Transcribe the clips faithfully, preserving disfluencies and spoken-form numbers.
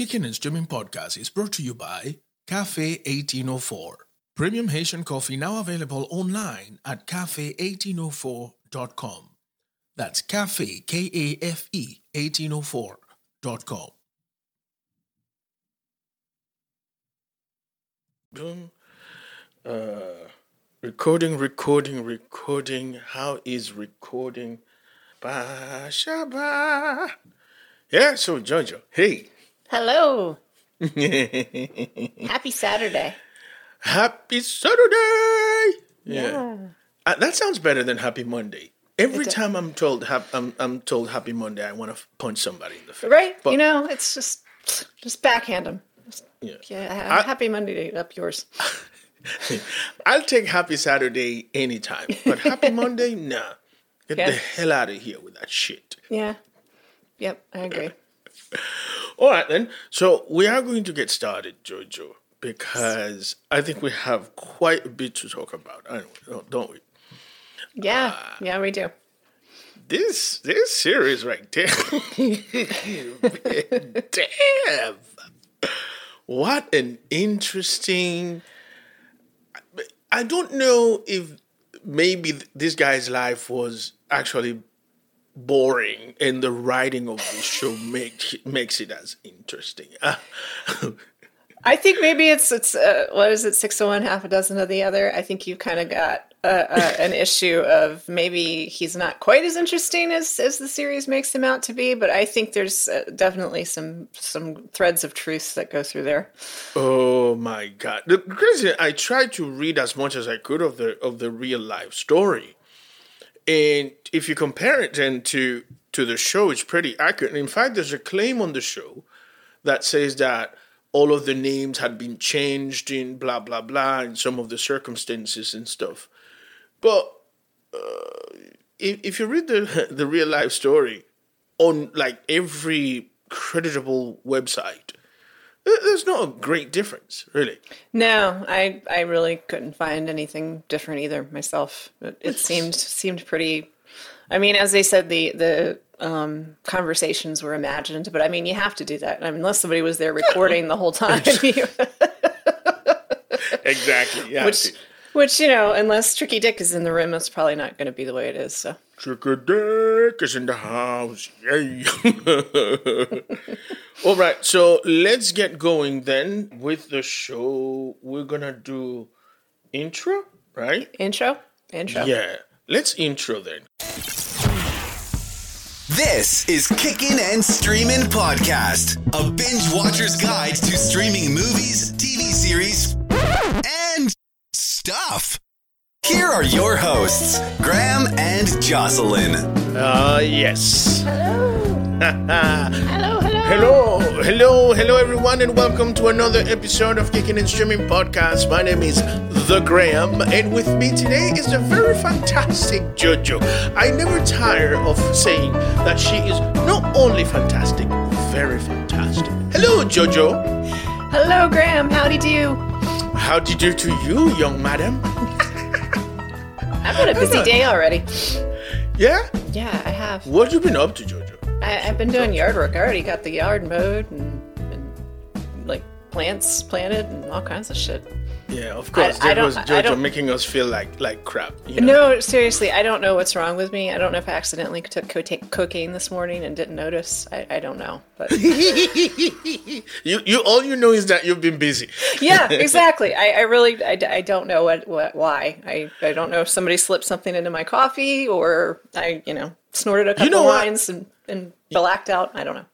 Kicking and Streaming Podcast is brought to you by Cafe eighteen oh four. Premium Haitian coffee now available online at cafe eighteen oh four dot com. That's Cafe, K A F E, eighteen oh four dot com. Uh, recording, recording, recording. How is recording? Ba shaba. Yeah, so Jojo, hey. Hello. Happy Saturday. Happy Saturday. Yeah. yeah. Uh, that sounds better than Happy Monday. Every it time does. I'm told ha- I'm, I'm told Happy Monday, I want to punch somebody in the face. Right? But, you know, it's just just backhand them. Yeah. yeah I, happy Monday up yours. I'll take Happy Saturday anytime, but Happy Monday, nah. Get yeah. the hell out of here with that shit. Yeah. Yep, I agree. All right, then. So we are going to get started, Jojo, because I think we have quite a bit to talk about, don't we? Yeah, uh, yeah, we do. This this series right there. Damn. What an interesting... I don't know if maybe this guy's life was actually boring and the writing of this show makes makes it as interesting. I think maybe it's, it's uh, what is it, six of one, half a dozen of the other? I think you've kind of got uh, uh, an issue of maybe he's not quite as interesting as, as the series makes him out to be, but I think there's uh, definitely some some threads of truth that go through there. Oh, my God. The crazy, I tried to read as much as I could of the of the real-life story. And if you compare it then to, to the show, it's pretty accurate. In fact, there's a claim on the show that says that all of the names had been changed in blah, blah, blah, and some of the circumstances and stuff. But uh, if, if you read the the real-life story on, like, every creditable website, there's not a great difference, really. No, I, I really couldn't find anything different either myself. It, it seemed seemed pretty... I mean, as they said, the... the Um, conversations were imagined, but I mean, you have to do that. I mean, unless somebody was there recording the whole time. Exactly. Yeah. Which, which, you know, unless Tricky Dick is in the room, that's probably not going to be the way it is. So Tricky Dick is in the house. Yay. All right. So let's get going then with the show. We're going to do intro, right? Intro? Intro. Yeah. Let's intro then. This is Kicking and Streaming Podcast, a binge watcher's guide to streaming movies, T V series, and stuff. Here are your hosts, Graham and Jocelyn. Ah, uh, yes. Hello. Hello, hello. Hello, hello, hello, everyone, and welcome to another episode of Kicking and Streaming Podcast. My name is The Graham, and with me today is the very fantastic Jojo. I never tire of saying that she is not only fantastic, very fantastic. Hello, Jojo. Hello, Graham. Howdy do. Howdy do to you, young madam. I've had a busy day already. Yeah? Yeah, I have. What have you been up to, Jojo? I, I've been doing yard work. I already got the yard mowed and, and like plants planted and all kinds of shit. Yeah, of course. I, I don't, was Jojo making us feel like like crap. You know? No, seriously, I don't know what's wrong with me. I don't know if I accidentally took co- cocaine this morning and didn't notice. I, I don't know. But you, you, all you know is that you've been busy. Yeah, exactly. I, I really, I, I don't know what, what why. I, I don't know if somebody slipped something into my coffee or I, you know, snorted a couple you know lines and, and blacked out. I don't know.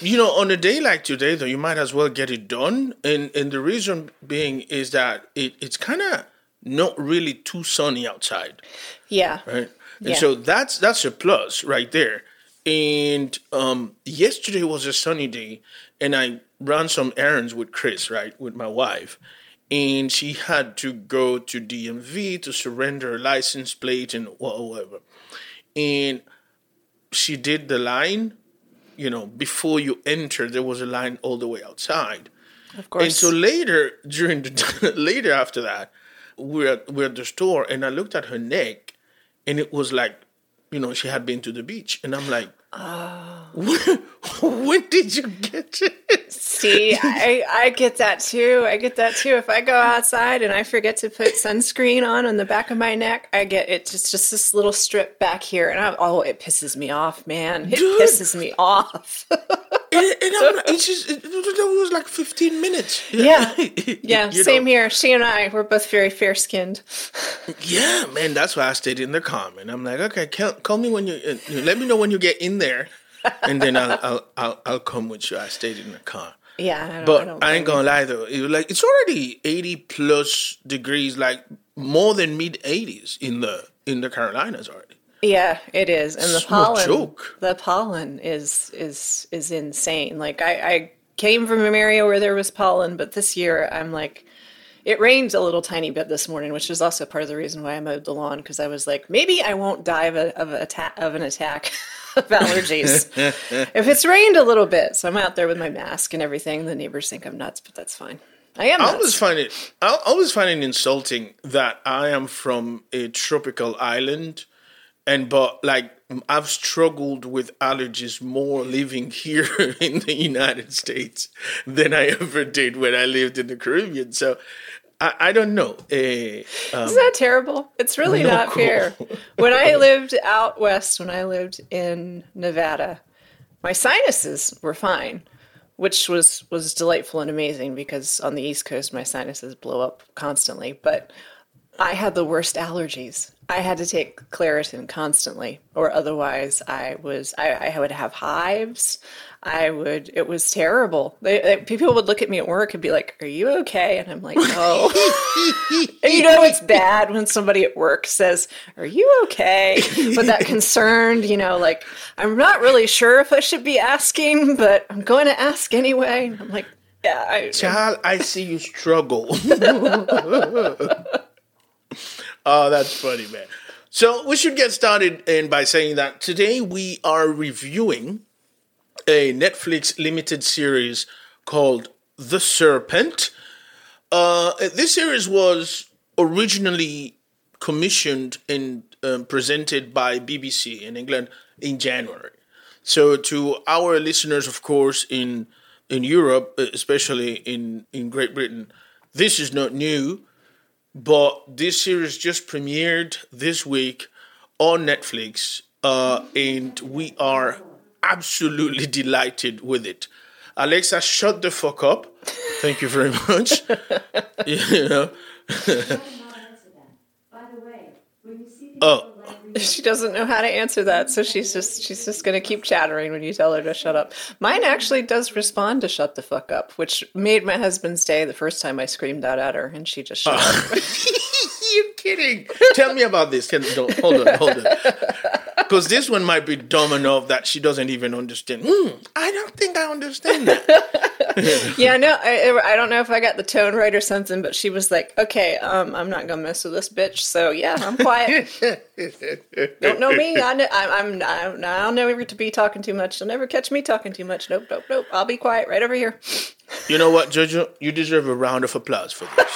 You know, on a day like today, though, you might as well get it done. And and the reason being is that it, it's kind of not really too sunny outside. Yeah. Right? And yeah. so that's that's a plus right there. And um, yesterday was a sunny day, and I ran some errands with Chris, right, with my wife. And she had to go to D M V to surrender a license plate and whatever. And she did the line. You know, before you enter, there was a line all the way outside. Of course. And so later, during the later after that, we're at, we're at the store, and I looked at her neck, and it was like, you know, she had been to the beach, and I'm like, oh. when, when did you get See, I, I get that too. I get that too. If I go outside and I forget to put sunscreen on on the back of my neck, I get it. It's just this little strip back here. And I'm, oh, it pisses me off, man. It Dude. pisses me off. it, it, it's just, it, it was like fifteen minutes. Yeah. Yeah. Same know. Here. She and I, we're both very fair skinned. Yeah, man. That's why I stayed in the calm. And I'm like, okay, call, call me when you, uh, let me know when you get in there. And then I'll, I'll I'll I'll come with you. I stayed in the car. Yeah, I don't, but I, don't I ain't gonna lie though. It was like it's already eighty plus degrees, like more than mid eighties in the in the Carolinas already. Yeah, it is, and the it's pollen. No joke. The pollen is is is insane. Like I, I came from an area where there was pollen, but this year I'm like. It rained a little tiny bit this morning, which is also part of the reason why I mowed the lawn, because I was like, maybe I won't die of, a, of, a ta- of an attack of allergies if it's rained a little bit. So I'm out there with my mask and everything. The neighbors think I'm nuts, but that's fine. I am. I always find it. I always find it insulting that I am from a tropical island, and but like I've struggled with allergies more living here in the United States than I ever did when I lived in the Caribbean. So. I, I don't know. Uh, um, Isn't that terrible? It's really no not cool. fair. When I lived out west, when I lived in Nevada, my sinuses were fine, which was, was delightful and amazing because on the East Coast, my sinuses blow up constantly. But I had the worst allergies. I had to take Claritin constantly, or otherwise I was I, I would have hives. I would it was terrible. They, they, people would look at me at work and be like, "Are you okay?" And I'm like, "No." And you know it's bad when somebody at work says, "Are you okay?" But that concerned, you know, like I'm not really sure if I should be asking, but I'm going to ask anyway. And I'm like, "Yeah, I, child, I see you struggle." Oh, that's funny, man. So we should get started in by saying that today we are reviewing a Netflix limited series called The Serpent. Uh, this series was originally commissioned and um, presented by B B C in England in January. So to our listeners, of course, in in Europe, especially in, in Great Britain, this is not new. But this series just premiered this week on Netflix, uh, and we are absolutely delighted with it. Alexa, shut the fuck up. Thank you very much. You know. Oh. She doesn't know how to answer that, so she's just she's just going to keep chattering when you tell her to shut up. Mine actually does respond to "shut the fuck up," which made my husband stay the first time I screamed out at her, and she just shut uh, up. You kidding? Tell me about this. Can, no, hold on, hold on. Because this one might be dumb enough that she doesn't even understand. Mm, I don't think I understand that. Yeah, no, I, I don't know if I got the tone right or something, but she was like, okay, um, I'm not going to mess with this bitch. So, yeah, I'm quiet. Don't know me. I know, I, I'm, I'm, I'll never to be talking too much. You'll never catch me talking too much. Nope, nope, nope. I'll be quiet right over here. You know what, Jojo? You deserve a round of applause for this.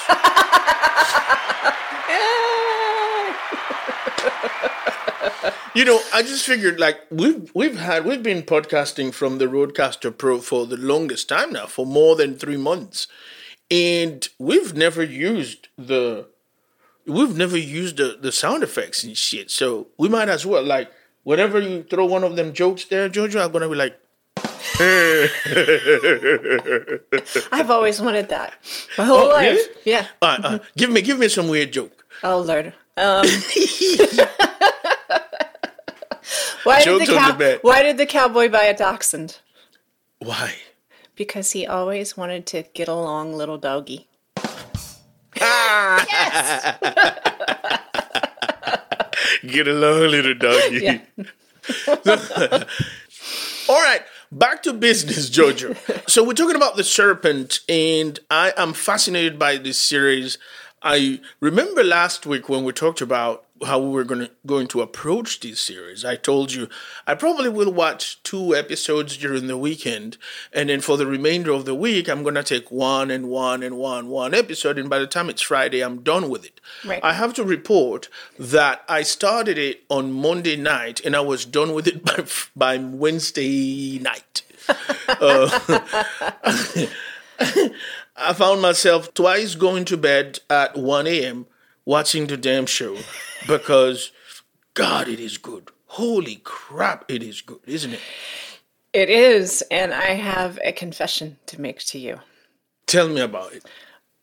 You know, I just figured like we've we've had we've been podcasting from the Rodecaster Pro for the longest time now, for more than three months, and we've never used the we've never used the, the sound effects and shit. So we might as well like whenever you throw one of them jokes there, Jojo, I'm gonna be like. I've always wanted that my whole oh, life. Really? Yeah, uh, uh, give me give me some weird joke. Oh Lord. Um... Why did, the cow- the why did the cowboy buy a dachshund? Why? Because he always wanted to get along little doggy. Ah! Yes! Get along little doggy. Yeah. All right, back to business, Jojo. So we're talking about The Serpent, and I am fascinated by this series. I remember last week when we talked about how we were going to, going to approach this series. I told you I probably will watch two episodes during the weekend, and then for the remainder of the week, I'm going to take one and one and one, one episode, and by the time it's Friday, I'm done with it. Right. I have to report that I started it on Monday night, and I was done with it by, by Wednesday night. Uh, I found myself twice going to bed at one a.m. watching the damn show because, God, it is good. Holy crap, it is good, isn't it? It is, and I have a confession to make to you. Tell me about it.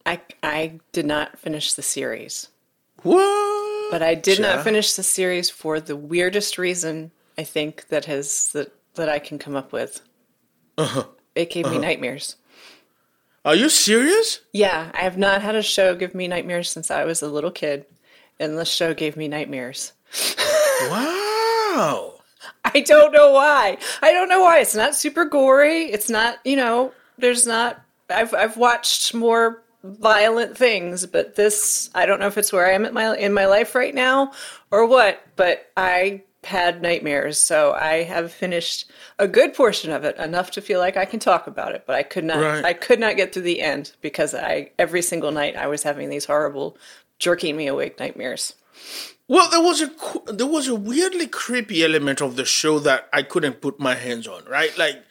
I, I did not finish the series. What? But I did yeah. not finish the series for the weirdest reason, I think, that has that, that I can come up with. Uh-huh. It gave uh-huh. me nightmares. Are you serious? Yeah, I have not had a show give me nightmares since I was a little kid, and this show gave me nightmares. Wow. I don't know why. I don't know why. It's not super gory. It's not, you know, there's not, I've I've watched more violent things, but this, I don't know if it's where I am at my, in my life right now or what, but I had nightmares. So I have finished a good portion of it, enough to feel like I can talk about it, but I could not, right. I could not get through the end because I, every single night I was having these horrible, jerking me awake nightmares. Well, there was a there was a weirdly creepy element of the show that I couldn't put my hands on, right? Like,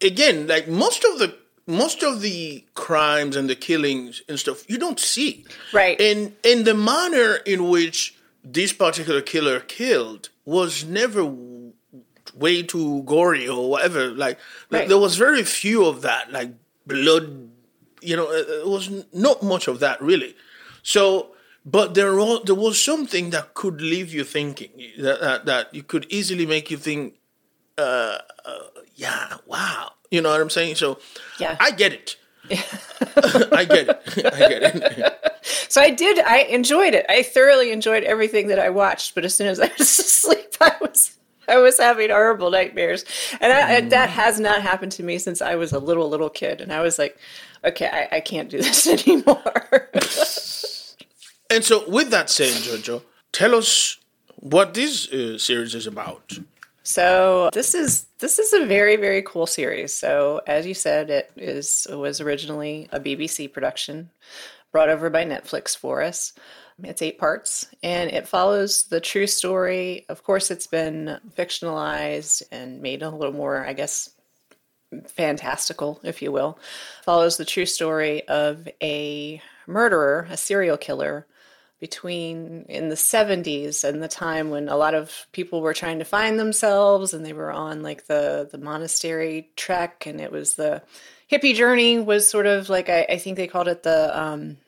again, like most of the most of the crimes and the killings and stuff, you don't see, right? And and the manner in which this particular killer killed was never way too gory or whatever. Like, right. like there was very few of that, like blood. You know, it was not much of that really. So. But there was, there was something that could leave you thinking, that that, that you could easily make you think, uh, uh, yeah, wow. You know what I'm saying? So yeah. I get it. Yeah. I get it. I get it. So I did. I enjoyed it. I thoroughly enjoyed everything that I watched. But as soon as I was asleep, I was I was having horrible nightmares. And, I, mm. and that has not happened to me since I was a little, little kid. And I was like, okay, I, I can't do this anymore. And so with that said, Jojo, tell us what this uh, series is about. So this is this is a very, very cool series. So as you said, it is it was originally a B B C production brought over by Netflix for us. It's eight parts, and it follows the true story. Of course, it's been fictionalized and made a little more, I guess, fantastical, if you will. Follows the true story of a murderer, a serial killer, between in the seventies and the time when a lot of people were trying to find themselves, and they were on like the, the monastery trek, and it was the hippie journey was sort of like, I, I think they called it the, um,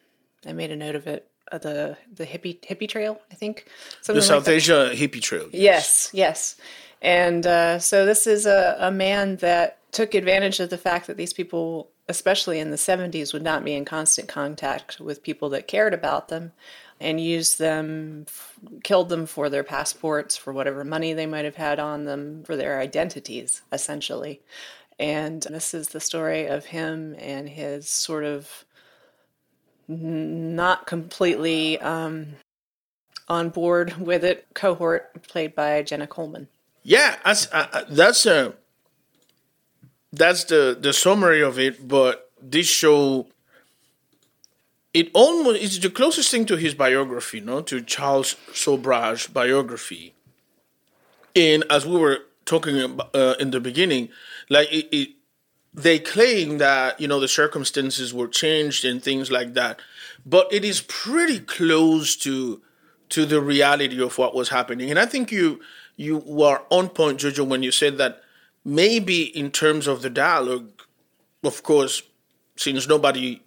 I made a note of it, uh, the, the hippie, hippie trail, I think. The South Asia hippie trail. Yes. Yes. yes. And uh, so this is a, a man that took advantage of the fact that these people, especially in the seventies, would not be in constant contact with people that cared about them, and used them, killed them for their passports, for whatever money they might have had on them, for their identities, essentially. And this is the story of him and his sort of not completely um, on board with it cohort, played by Jenna Coleman. Yeah, I, I, that's a... That's the, the summary of it, but this show, it almost is the closest thing to his biography, no, to Charles Sobhraj's biography. And as we were talking about, uh, in the beginning, like it, it, they claim that, you know, the circumstances were changed and things like that, but it is pretty close to to the reality of what was happening. And I think you you were on point, Jojo, when you said that. Maybe in terms of the dialogue, of course, since nobody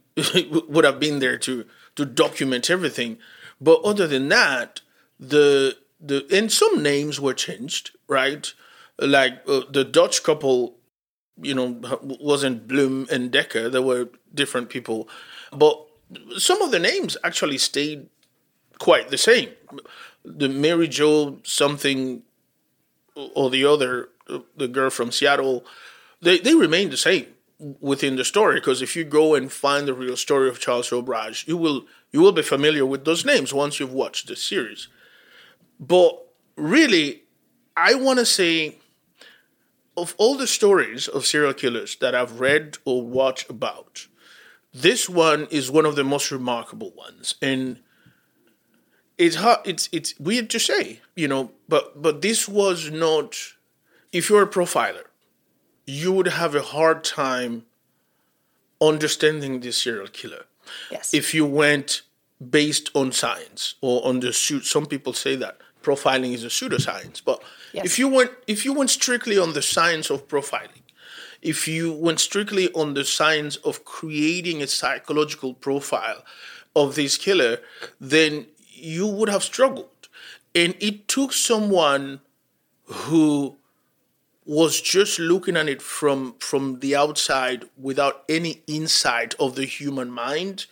would have been there to, to document everything. But other than that, the the and some names were changed, right? Like uh, the Dutch couple, you know, wasn't Bloom and Decker. There were different people. But some of the names actually stayed quite the same. The Mary Jo something or the other, the girl from Seattle, they, they remain the same within the story, because if you go and find the real story of Charles Sobhraj, you will you will be familiar with those names once you've watched the series. But really, I want to say, of all the stories of serial killers that I've read or watched about, this one is one of the most remarkable ones. And it's hard, it's it's weird to say, you know, but but this was not... If you're a profiler, you would have a hard time understanding the serial killer. Yes. If you went based on science or on the suit, some people say that profiling is a pseudoscience. But yes. if you went, if you went strictly on the science of profiling, if you went strictly on the science of creating a psychological profile of this killer, then you would have struggled. And it took someone who was just looking at it from from the outside without any insight of the human mind,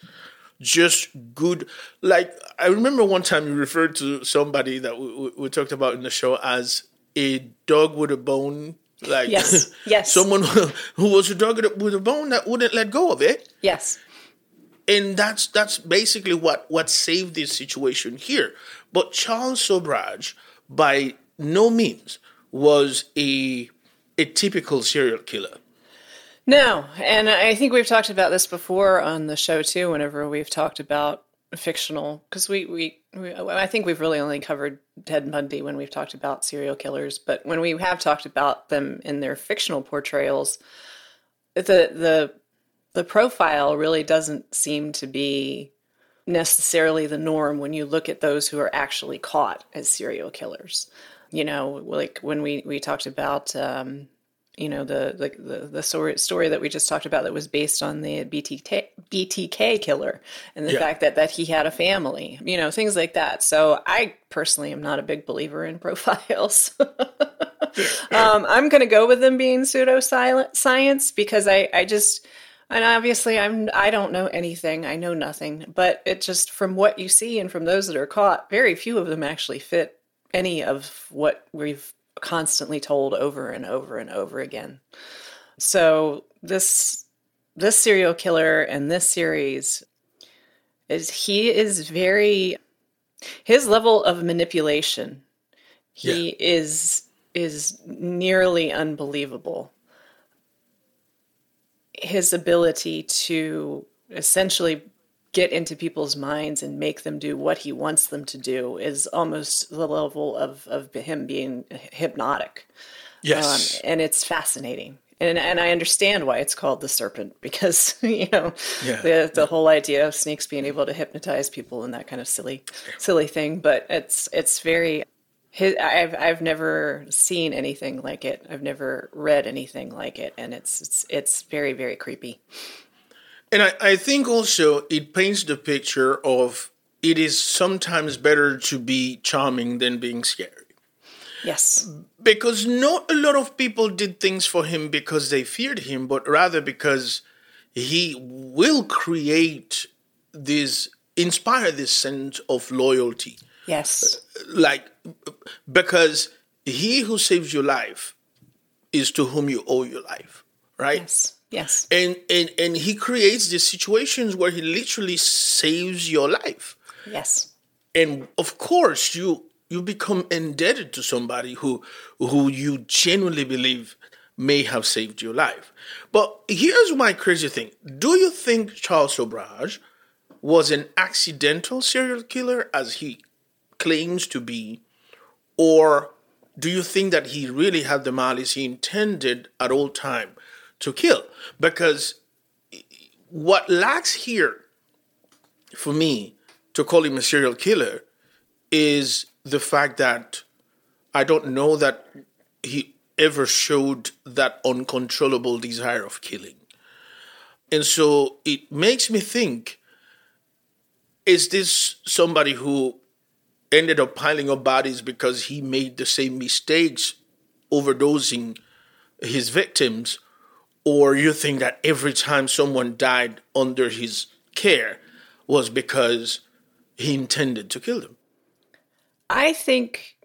just good. Like, I remember one time you referred to somebody that we, we talked about in the show as a dog with a bone. Like, yes, yes. Someone who was a dog with a bone that wouldn't let go of it. Yes. And that's that's basically what, what saved this situation here. But Charles Sobhraj, by no means, was a a typical serial killer. No, and I think we've talked about this before on the show, too, whenever we've talked about fictional, because we, we, we, I think we've really only covered Ted Bundy when we've talked about serial killers, but when we have talked about them in their fictional portrayals, the the... the profile really doesn't seem to be necessarily the norm when you look at those who are actually caught as serial killers. You know, like when we, we talked about, um, you know, the, the, the, the story, story that we just talked about that was based on the B T K killer and the yeah. fact that, that he had a family, you know, things like that. So I personally am not a big believer in profiles. um, I'm going to go with them being pseudoscience because I, I just... And obviously, I'm, I don't know anything. I know nothing. But it just, from what you see and from those that are caught, very few of them actually fit any of what we've constantly told over and over and over again. So this this serial killer and this series, is he is very, his level of manipulation, he yeah. is is nearly unbelievable. His ability to essentially get into people's minds and make them do what he wants them to do is almost the level of, of him being hypnotic. Yes. Um, and it's fascinating. And and I understand why it's called The Serpent because, you know, yeah. the the yeah. whole idea of snakes being able to hypnotize people and that kind of silly, silly thing. But it's, it's very, his, I've I've never seen anything like it. I've never read anything like it, and it's it's it's very very creepy. And I, I think also it paints the picture of it is sometimes better to be charming than being scary. Yes, because not a lot of people did things for him because they feared him, but rather because he will create this, inspire this sense of loyalty. Yes. Like, because he who saves your life is to whom you owe your life, right? Yes, yes. And and, and he creates these situations where he literally saves your life. Yes. And of course, you you become indebted to somebody who who you genuinely believe may have saved your life. But here's my crazy thing. Do you think Charles Sobhraj was an accidental serial killer as he claims to be, or do you think that he really had the malice he intended at all time to kill? Because what lacks here for me to call him a serial killer is the fact that I don't know that he ever showed that uncontrollable desire of killing. And so it makes me think, is this somebody who ended up piling up bodies because he made the same mistakes, overdosing his victims, or you think that every time someone died under his care was because he intended to kill them? I think,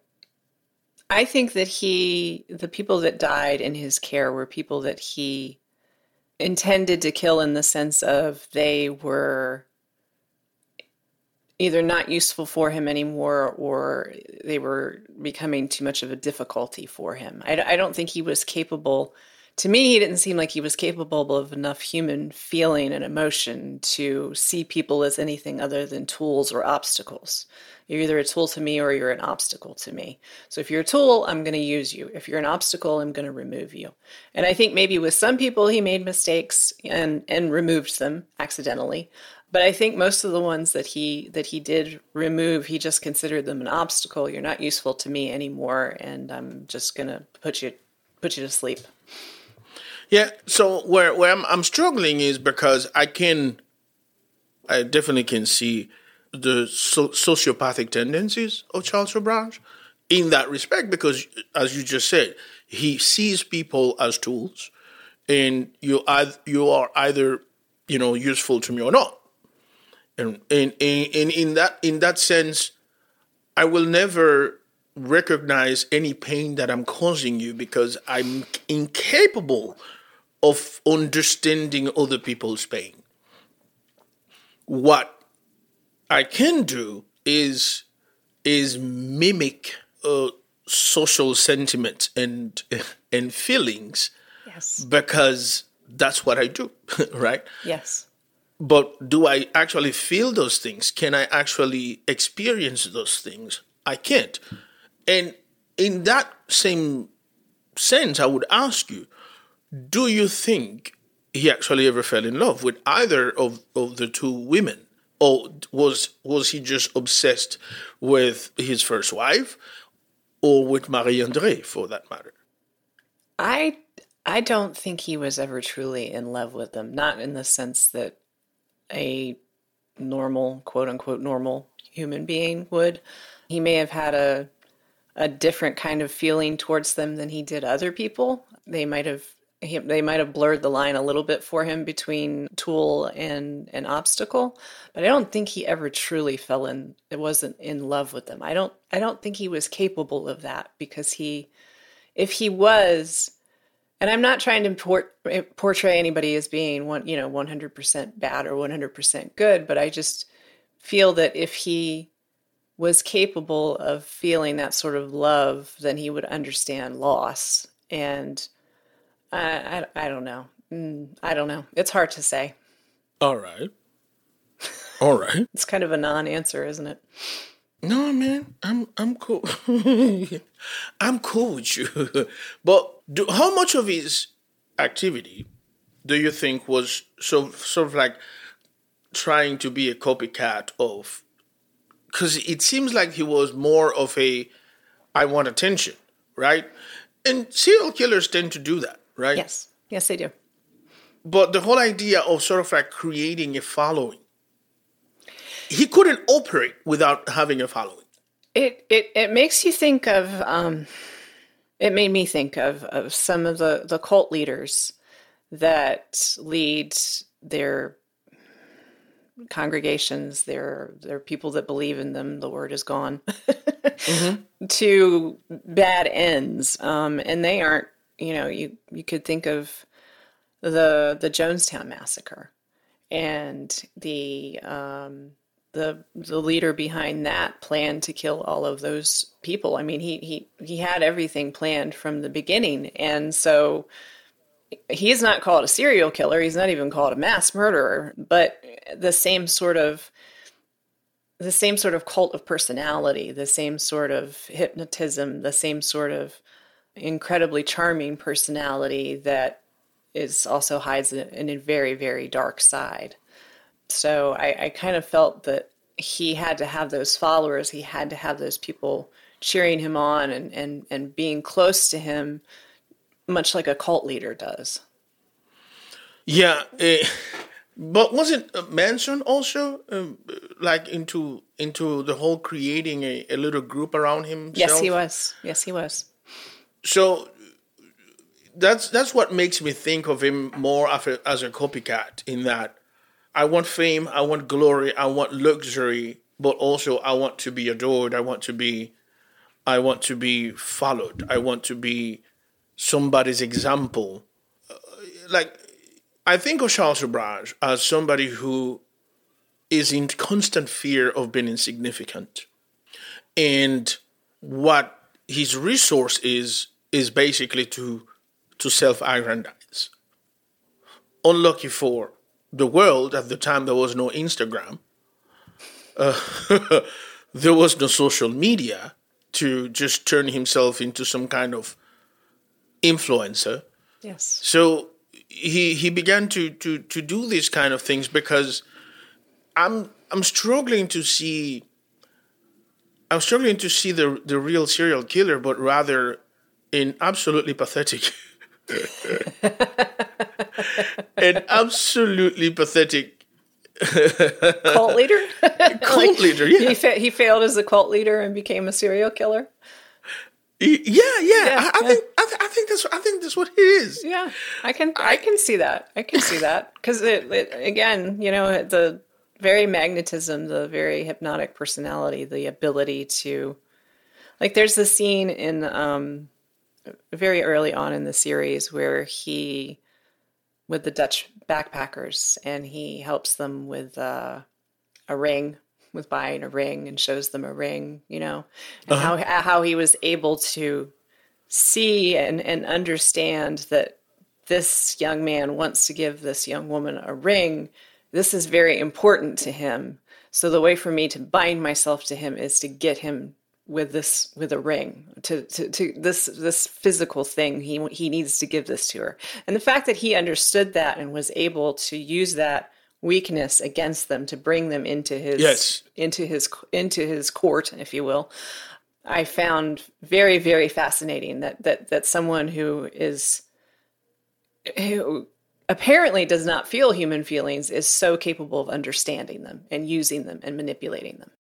I think that he, the people that died in his care were people that he intended to kill in the sense of they were either not useful for him anymore or they were becoming too much of a difficulty for him. I, I don't think he was capable to me, he didn't seem like he was capable of enough human feeling and emotion to see people as anything other than tools or obstacles. You're either a tool to me or you're an obstacle to me. So if you're a tool, I'm going to use you. If you're an obstacle, I'm going to remove you. And I think maybe with some people, he made mistakes and, and removed them accidentally. But I think most of the ones that he that he did remove, he just considered them an obstacle. You're not useful to me anymore, and I'm just going to put you put you to sleep. Yeah, so where, where I'm, I'm struggling is because I can, I definitely can see the so, sociopathic tendencies of Charles Sobhraj in that respect, because as you just said, he sees people as tools, and you are, you are either, you know, useful to me or not. And, and, and, and in that in that sense, I will never recognize any pain that I'm causing you because I'm incapable of understanding other people's pain. What I can do is is mimic uh, social sentiment and and feelings, yes, because that's what I do, right? Yes. But do I actually feel those things? Can I actually experience those things? I can't. And in that same sense, I would ask you, do you think he actually ever fell in love with either of, of the two women? Or was was he just obsessed with his first wife or with Marie-Andrée, for that matter? I, I don't think he was ever truly in love with them, not in the sense that a normal, quote-unquote normal human being would. He may have had a a different kind of feeling towards them than he did other people. They might have he, they might have blurred the line a little bit for him between tool and an obstacle, but I don't think he ever truly fell in it wasn't in love with them. I don't I don't think he was capable of that, because he if he was, and I'm not trying to port, portray anybody as being one, you know, one hundred percent bad or one hundred percent good, but I just feel that if he was capable of feeling that sort of love, then he would understand loss. And I, I, I don't know. I don't know. It's hard to say. All right. All right. It's kind of a non-answer, isn't it? No, man, I'm I'm cool. I'm cool with you. But do, how much of his activity do you think was so, sort of like trying to be a copycat of? Because it seems like he was more of a, I want attention, right? And serial killers tend to do that, right? Yes, yes, they do. But the whole idea of sort of like creating a following. He couldn't operate without having a following. It it, it makes you think of, um, it made me think of, of some of the, the cult leaders that lead their congregations, their, their people that believe in them, the word is gone, mm-hmm. to bad ends. Um, and they aren't, you know, you, you could think of the the Jonestown Massacre and the... Um, The the leader behind that planned to kill all of those people. I mean, he he he had everything planned from the beginning. And so he's not called a serial killer. He's not even called a mass murderer. But the same sort of the same sort of cult of personality, the same sort of hypnotism, the same sort of incredibly charming personality that is also hides in a very, very dark side. So I, I kind of felt that he had to have those followers. He had to have those people cheering him on and, and, and being close to him, much like a cult leader does. Yeah. Uh, but wasn't Manson also um, like into into the whole creating a, a little group around himself? Yes, he was. Yes, he was. So that's, that's what makes me think of him more as a copycat, in that I want fame, I want glory, I want luxury, but also I want to be adored, I want to be I want to be followed, I want to be somebody's example. Uh, like, I think of Charles Sobhraj as somebody who is in constant fear of being insignificant. And what his resource is, is basically to to self-aggrandize. Unlucky for the world, at the time there was no Instagram. Uh, there was no social media to just turn himself into some kind of influencer. Yes. So he he began to, to, to do these kind of things because I'm I'm struggling to see I'm struggling to see the the real serial killer, but rather an absolutely pathetic an absolutely pathetic cult leader. Cult leader, yeah. He, fa- he failed as a cult leader and became a serial killer. Yeah, yeah. yeah, I, I yeah. think I, th- I think that's I think that's what it is. Yeah, I can I, I can see that. I can see that because it, it again, you know, the very magnetism, the very hypnotic personality, the ability to, like, there's a scene in um, very early on in the series where he with the Dutch backpackers and he helps them with uh, a ring. with buying a ring and shows them a ring, you know, and uh-huh. how how he was able to see and, and understand that this young man wants to give this young woman a ring. This is very important to him. So the way for me to bind myself to him is to get him with this, with a ring, to, to, to this, this physical thing. He, he needs to give this to her. And the fact that he understood that and was able to use that weakness against them to bring them into his yes. into his into his court, if you will, I found very, very fascinating that that that someone who is who apparently does not feel human feelings is so capable of understanding them and using them and manipulating them.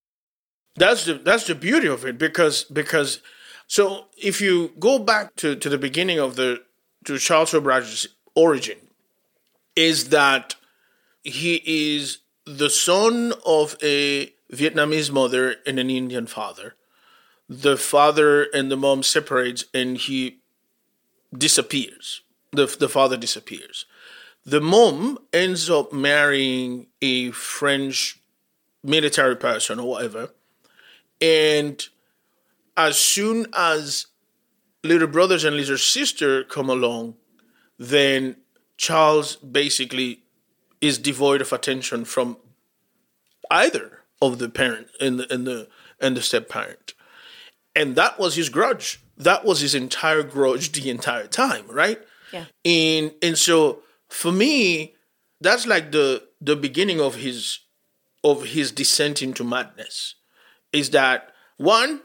That's the that's the beauty of it, because because so if you go back to, to the beginning of the to Charles Sobraj's origin, is that he is the son of a Vietnamese mother and an Indian father. The father and the mom separates and he disappears. The, the father disappears. The mom ends up marrying a French military person or whatever. And as soon as little brothers and little sister come along, then Charles basically is devoid of attention from either of the parent and the and the and the step parent, and that was his grudge. That was his entire grudge the entire time, right? Yeah. And and so for me, that's like the the beginning of his of his descent into madness. Is that one?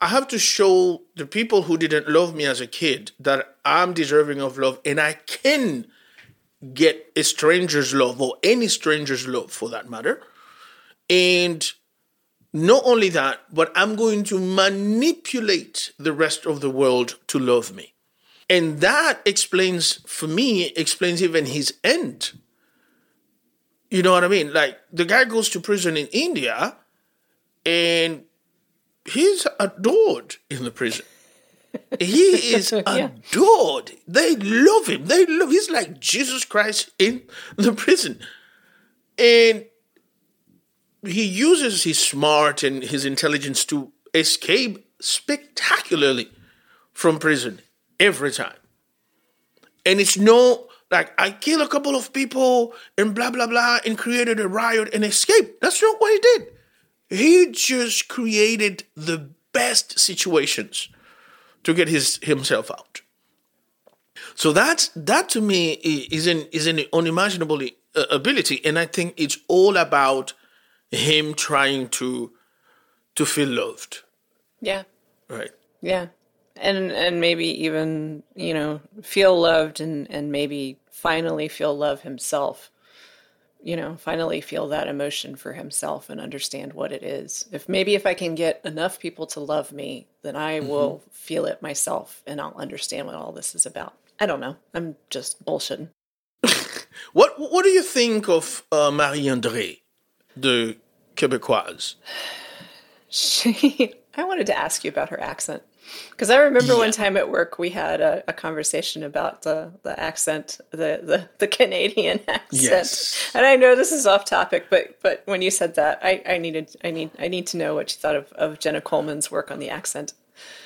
I have to show the people who didn't love me as a kid that I'm deserving of love, and I can get a stranger's love, or any stranger's love for that matter. And not only that, but I'm going to manipulate the rest of the world to love me. And that explains, for me, explains even his end. You know what I mean? Like, the guy goes to prison in India and he's adored in the prison. He is adored. Yeah. They love him. They love. He's like Jesus Christ in the prison, and he uses his smart and his intelligence to escape spectacularly from prison every time. And it's no like I kill a couple of people and blah blah blah and created a riot and escaped. That's not what he did. He just created the best situations to get his himself out. So that that to me is an is an unimaginable ability, and I think it's all about him trying to to feel loved. Yeah. Right. Yeah, and and maybe even, you know, feel loved, and and maybe finally feel love himself. You know, finally feel that emotion for himself and understand what it is. If maybe if I can get enough people to love me, then I mm-hmm. will feel it myself and I'll understand what all this is about. I don't know. I'm just bullshitting. what What do you think of uh, Marie-Andrée, the Québécoise? She. I wanted to ask you about her accent. Because I remember yeah. one time at work, we had a, a conversation about the, the accent, the, the, the Canadian accent. Yes. And I know this is off topic, but but when you said that, I, I needed I need I need to know what you thought of, of Jenna Coleman's work on the accent.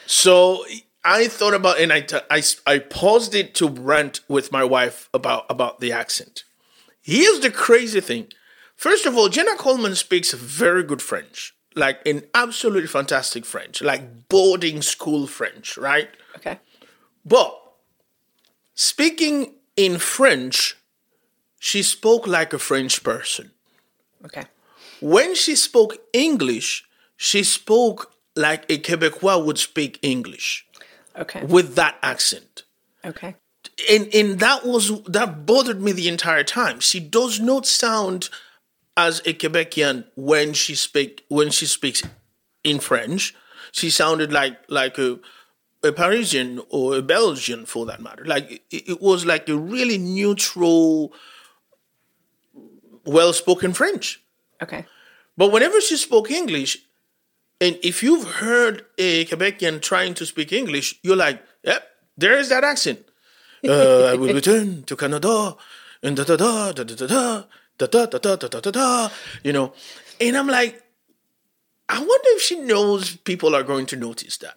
So I thought about, and I, I, I paused it to rant with my wife about, about the accent. Here's the crazy thing. First of all, Jenna Coleman speaks very good French, like an absolutely fantastic French, like boarding school French, right? Okay. But speaking in French, she spoke like a French person. Okay. When she spoke English, she spoke like a Quebecois would speak English. Okay. With that accent. Okay. And and that was that bothered me the entire time. She does not sound as a Quebecian when she speak when she speaks in French. She sounded like like a a Parisian or a Belgian, for that matter. Like it, it was like a really neutral, well-spoken French. Okay. But whenever she spoke English, and if you've heard a Quebecian trying to speak English, you're like, yep, there is that accent. uh, I will return to Canada, and da da da da da da da da da da da da da. You know, and I'm like, I wonder if she knows people are going to notice that.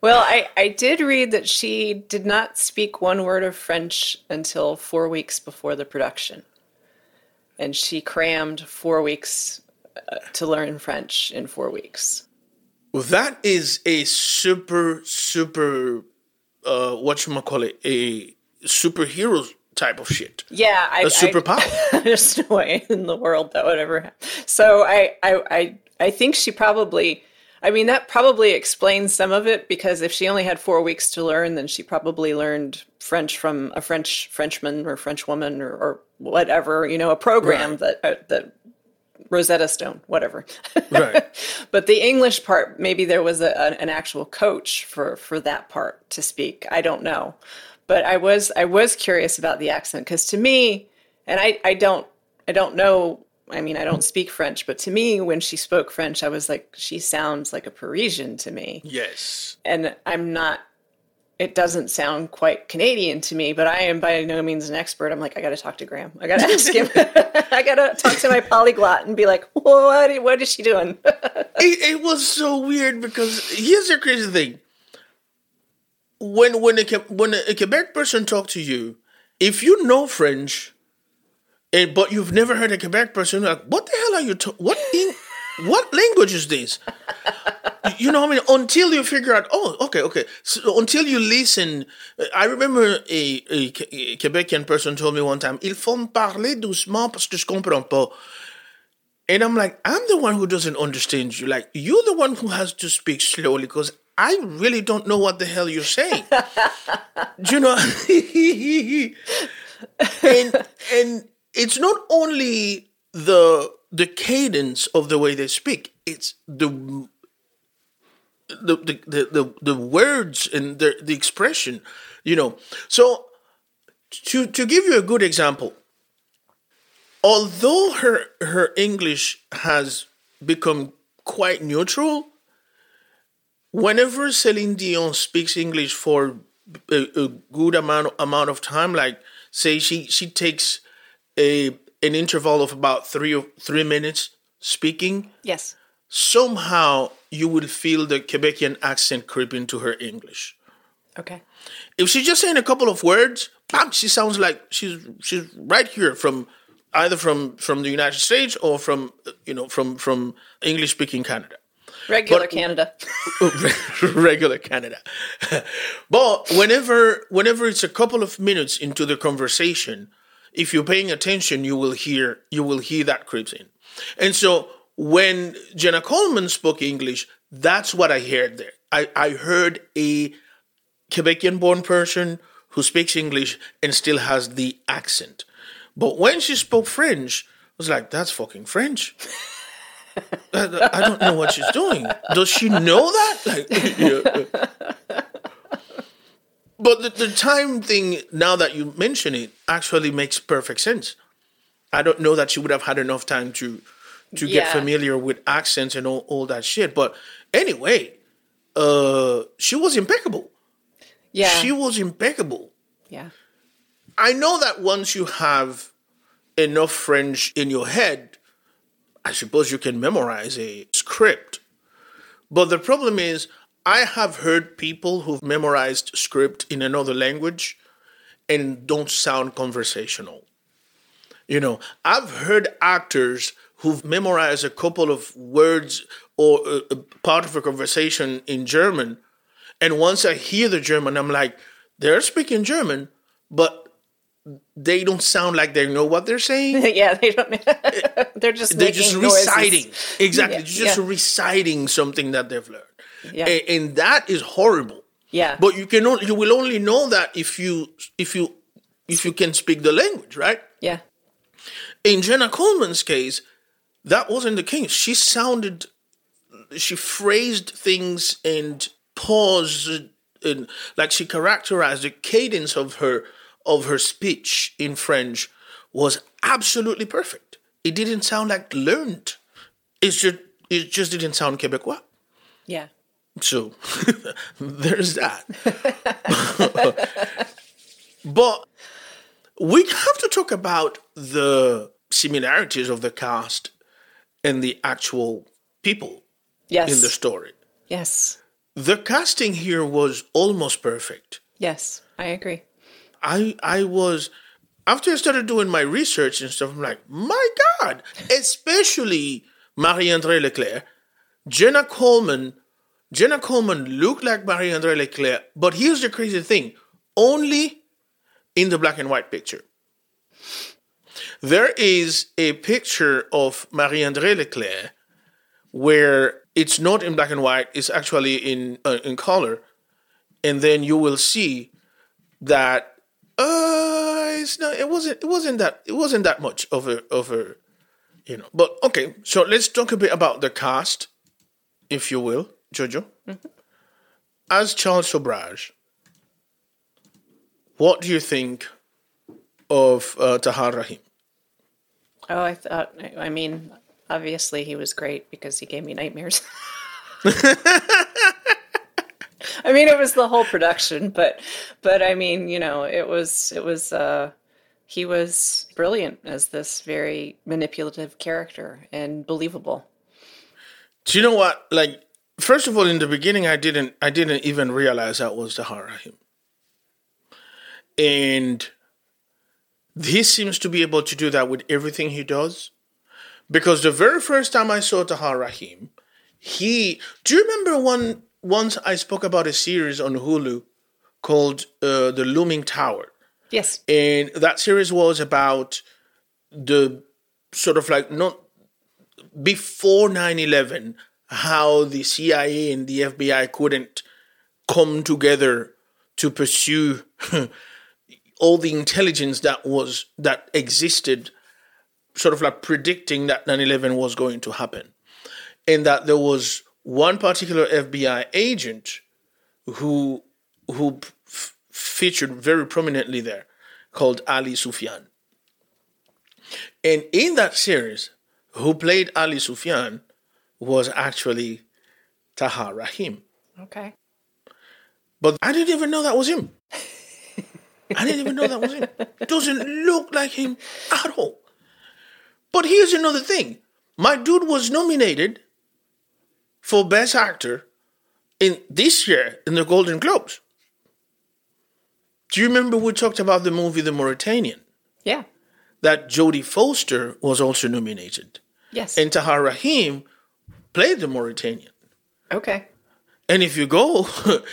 Well, I, I did read that she did not speak one word of French until four weeks before the production, and she crammed four weeks to learn French in four weeks. Well, that is a super, super, uh, whatchamacallit, a superhero type of shit. Yeah. I, a superpower. There's no way in the world that would ever happen. So I, I, I, I think she probably, I mean, that probably explains some of it, because if she only had four weeks to learn, then she probably learned French from a French Frenchman or French woman or, or whatever, you know, a program right. that, uh, that, Rosetta Stone, whatever. Right. But the English part, maybe there was a, a, an actual coach for, for that part to speak. I don't know. But I was I was curious about the accent, because to me, and I, I don't I don't know, I mean, I don't speak French, but to me, when she spoke French, I was like, she sounds like a Parisian to me. Yes. And I'm not, it doesn't sound quite Canadian to me, but I am by no means an expert. I'm like, I got to talk to Graham. I got to ask him. I got to talk to my polyglot and be like, what, what is she doing? it, it was so weird, because here's the crazy thing. When, when, a, when a Quebec person talks to you, if you know French, and, but you've never heard a Quebec person, you're like, what the hell are you talking? What in What language is this? You know what I mean? Until you figure out, oh, okay, okay. So until you listen, I remember a, a, a Quebecian person told me one time, il faut me parler doucement parce que je comprends pas. And I'm like, I'm the one who doesn't understand you. Like, you're the one who has to speak slowly, because I really don't know what the hell you're saying. Do you know? and, and it's not only the... the cadence of the way they speak, it's the the the the, the words and the, the expression, you know. So to to give you a good example, although her her English has become quite neutral, whenever Celine Dion speaks English for a, a good amount amount of time, like say she she takes a an interval of about three three minutes speaking. Yes. Somehow you will feel the Quebecian accent creep into her English. Okay. If she's just saying a couple of words, bam, she sounds like she's she's right here from either from, from the United States or from you know from from English speaking Canada. Regular but, Canada. Regular Canada. But whenever whenever it's a couple of minutes into the conversation, if you're paying attention, you will hear you will hear that creeps in. And so when Jenna Coleman spoke English, that's what I heard there. I, I heard a Quebecian-born person who speaks English and still has the accent. But when she spoke French, I was like, that's fucking French. I, I don't know what she's doing. Does she know that? Like, you know. But the, the time thing, now that you mention it, actually makes perfect sense. I don't know that she would have had enough time to to yeah. get familiar with accents and all, all that shit. But anyway, uh, she was impeccable. Yeah. She was impeccable. Yeah. I know that once you have enough French in your head, I suppose you can memorize a script. But the problem is, I have heard people who've memorized script in another language and don't sound conversational. You know, I've heard actors who've memorized a couple of words or a part of a conversation in German. And once I hear the German, I'm like, they're speaking German, but they don't sound like they know what they're saying. Yeah, they don't. they're just they're just noises. reciting. Exactly, yeah, just yeah. reciting something that they've learned. Yeah. And, and that is horrible. Yeah. But you can only, you will only know that if you if you if you can speak the language, right? Yeah. In Jenna Coleman's case, that wasn't the case. She sounded, she phrased things and paused, and like she characterized the cadence of her of her speech in French was absolutely perfect. It didn't sound like learned. It's just it just didn't sound Quebecois. Yeah. So there's that. But we have to talk about the similarities of the cast and the actual people yes. in the story. Yes. The casting here was almost perfect. Yes, I agree. I I was, after I started doing my research and stuff, I'm like, my God, especially Marie-Andrée Leclerc, Jenna Coleman, Jenna Coleman looked like Marie-Andrée Leclerc, but here's the crazy thing, only in the black and white picture. There is a picture of Marie-Andrée Leclerc where it's not in black and white, it's actually in uh, in color, and then you will see that uh, it's not, it wasn't it wasn't that it wasn't that much of a of a you know. But okay, so let's talk a bit about the cast, if you will. Jojo, mm-hmm. as Charles Sobhraj, what do you think of uh, Tahar Rahim? Oh, I thought, I mean, obviously he was great because he gave me nightmares. I mean, it was the whole production, but, but I mean, you know, it was, it was, uh, he was brilliant as this very manipulative character and believable. Do you know what, like, first of all, in the beginning, I didn't, I didn't even realize that was Tahar Rahim, and he seems to be able to do that with everything he does, because the very first time I saw Tahar Rahim, he. Do you remember one once I spoke about a series on Hulu called uh, The Looming Tower? Yes, and that series was about the sort of like not before nine eleven. How the C I A and the F B I couldn't come together to pursue all the intelligence that was that existed, sort of like predicting that nine eleven was going to happen. And that there was one particular F B I agent who who f- featured very prominently there, called Ali Sufyan. And in that series, who played Ali Sufyan was actually Tahar Rahim. Okay. But I didn't even know that was him. I didn't even know that was him. It doesn't look like him at all. But here's another thing. My dude was nominated for Best Actor in this year in the Golden Globes. Do you remember we talked about the movie The Mauritanian? Yeah. That Jodie Foster was also nominated. Yes. And Tahar Rahim played the Mauritanian. Okay. And if you go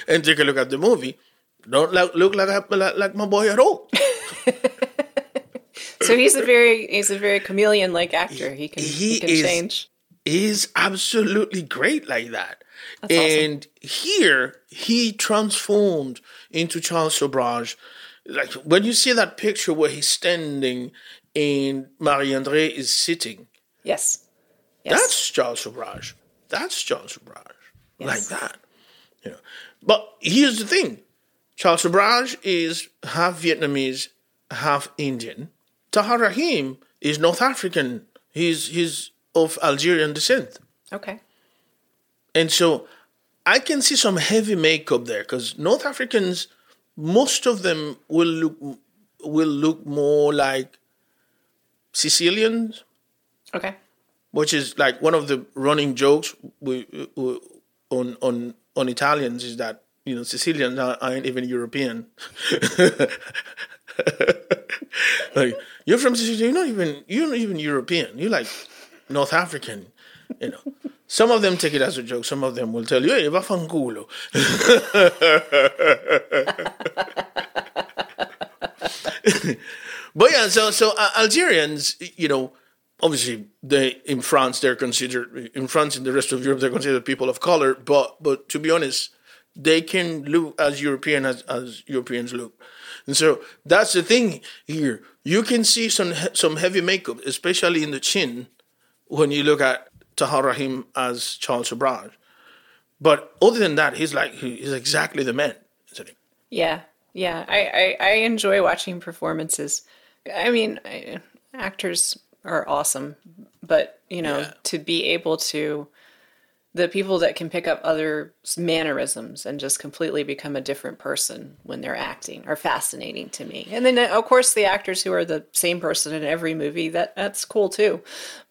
and take a look at the movie, don't look, look like, like like my boy at all. So he's a very he's a very chameleon like actor. He can he, he can is, change. He's absolutely great like that. That's and awesome. Here he transformed into Charles Sobhraj. Like when you see that picture where he's standing and Marie-Andrée is sitting. Yes. Yes. That's Charles Sobhraj. That's Charles Sobhraj. Yes. Like that. You know. But here's the thing. Charles Sobhraj is half Vietnamese, half Indian. Tahar Rahim is North African. He's, he's of Algerian descent. Okay. And so I can see some heavy makeup there because North Africans, most of them will look, will look more like Sicilians. Okay. Which is like one of the running jokes we, we, on on on Italians is that, you know, Sicilians aren't even European. Like, you're from Sicily, you're not even you're not even European. You're like North African, you know. Some of them take it as a joke. Some of them will tell you, "Hey, vaffanculo." But yeah, so so uh, Algerians, you know, obviously they in France they're considered in France and the rest of Europe they're considered people of color. But but to be honest, they can look as European as, as Europeans look, and so that's the thing here. You can see some some heavy makeup, especially in the chin, when you look at Tahar Rahim as Charles Sobhraj. But other than that, he's like he's exactly the man. Isn't he? Yeah. Yeah, I, I, I enjoy watching performances. I mean, I, actors are awesome, but, you know, yeah. to be able to, the people that can pick up other mannerisms and just completely become a different person when they're acting are fascinating to me. And then, of course, the actors who are the same person in every movie, that, that's cool too.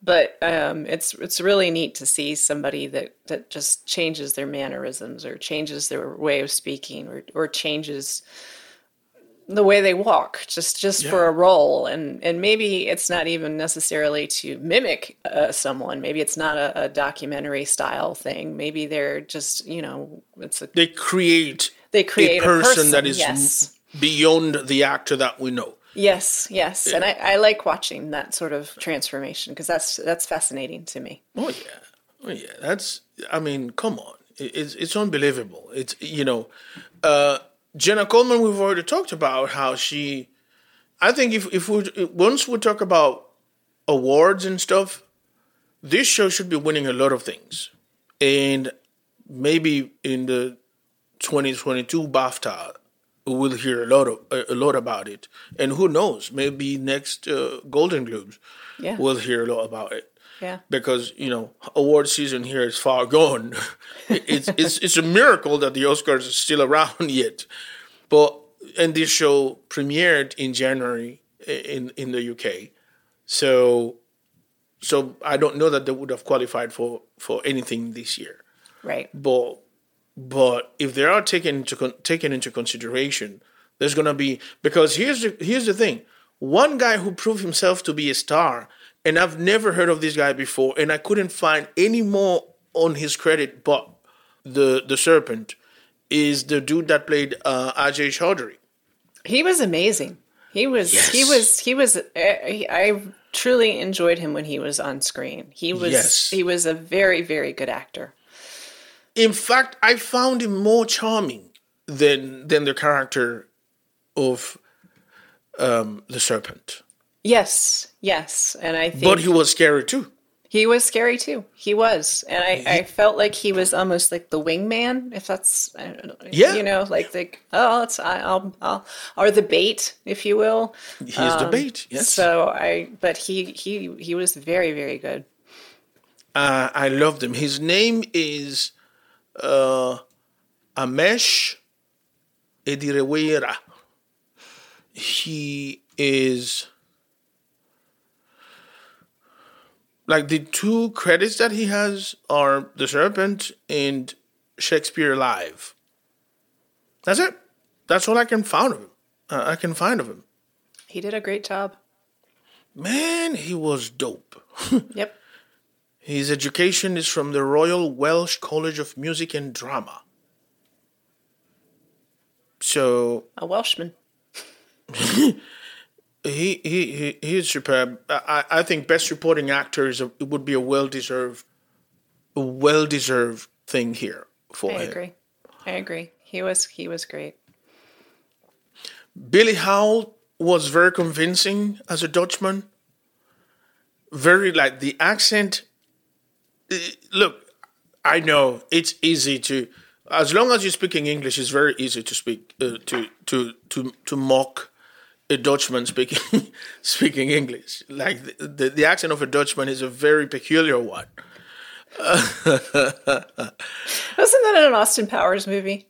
But um, it's it's really neat to see somebody that, that just changes their mannerisms or changes their way of speaking or, or changes the way they walk just, just yeah. for a role. And, and maybe it's not even necessarily to mimic uh, someone. Maybe it's not a, a documentary style thing. Maybe they're just, you know, it's a, they create, they create a person, a person that is yes. beyond the actor that we know. Yes. Yes. Yeah. And I, I like watching that sort of transformation because that's, that's fascinating to me. Oh yeah. Oh yeah. That's, I mean, come on. It's, it's unbelievable. It's, you know, uh, Jenna Coleman, we've already talked about how she. I think if if we once we talk about awards and stuff, this show should be winning a lot of things, and maybe in the twenty twenty-two BAFTA, we'll hear a lot of a lot about it. And who knows? Maybe next uh, Golden Globes, yeah. we'll hear a lot about it. Yeah, because you know, award season here is far gone. it's it's it's a miracle that the Oscars are still around yet. But and this show premiered in January in in the U K, so so I don't know that they would have qualified for, for anything this year. Right. But but if they are taken into taken into consideration, there's gonna be because here's the, here's the thing: one guy who proved himself to be a star. And I've never heard of this guy before, and I couldn't find any more on his credit. But the the Serpent is the dude that played uh, Ajay Chaudhury. He was amazing. He was. Yes. He was. He was. Uh, he, I truly enjoyed him when he was on screen. He was. Yes. He was a very, very good actor. In fact, I found him more charming than than the character of um, the Serpent. Yes, yes, and I think... But he was scary, too. He was scary, too. He was, and I, he, I felt like he was almost like the wingman, if that's, I don't know, yeah. you know, like, like oh, it's, I, I'll, I'll, or the bait, if you will. He's um, the bait, yes. So I, but he, he, he was very, very good. Uh, I loved him. His name is uh, Amesh Edireweira. He is... Like, the two credits that he has are The Serpent and Shakespeare Live. That's it. That's all I can find of him. Uh, I can find of him. He did a great job. Man, he was dope. Yep. His education is from the Royal Welsh College of Music and Drama. So... A Welshman. He he he he is superb. I, I think best supporting actor is a, it would be a well deserved, well deserved thing here for him. I agree. I agree. He was he was great. Billy Howle was very convincing as a Dutchman. Very like the accent. Look, I know it's easy to, as long as you're speaking English, it's very easy to speak uh, to to to to mock. A Dutchman speaking speaking English, like the, the the accent of a Dutchman is a very peculiar one. Wasn't that an Austin Powers movie?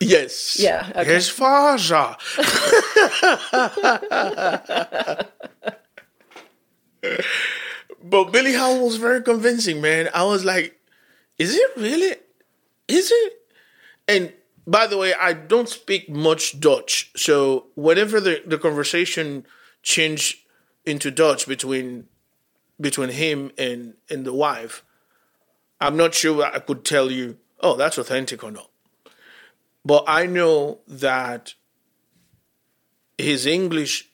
Yes. Yeah. Okay. His father. But Billy Howell was very convincing, man. I was like, is it really? Is it? And by the way, I don't speak much Dutch. So whenever the, the conversation changed into Dutch between between him and, and the wife, I'm not sure I could tell you, oh, that's authentic or not. But I know that his English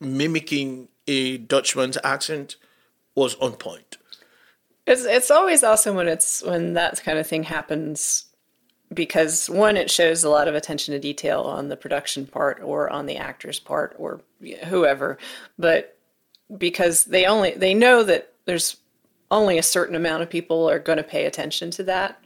mimicking a Dutchman's accent was on point. It's it's always awesome when it's when that kind of thing happens, because one, it shows a lot of attention to detail on the production part or on the actor's part or whoever, but because they only they know that there's only a certain amount of people are going to pay attention to that.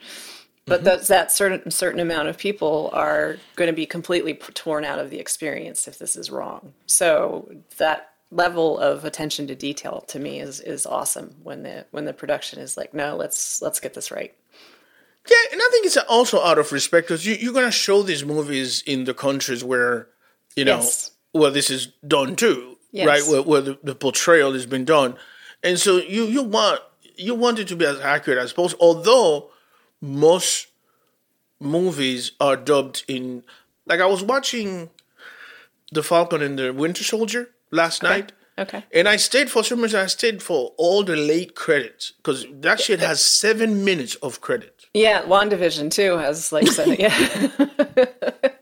But mm-hmm. that certain certain amount of people are going to be completely torn out of the experience if this is wrong. So that level of attention to detail to me is, is awesome when the when the production is like, no, let's let's get this right. Yeah, and I think it's also out of respect, because you, you're going to show these movies in the countries where, you know, yes. where this is done too, yes. right? Where, where the, the portrayal has been done, and so you you want you want it to be as accurate as possible, although. Most movies are dubbed in... Like, I was watching The Falcon and the Winter Soldier last okay. night. Okay. And I stayed for some reason, I stayed for all the late credits. Because that shit has seven minutes of credit. Yeah, WandaVision, too, has, like, seven... yeah.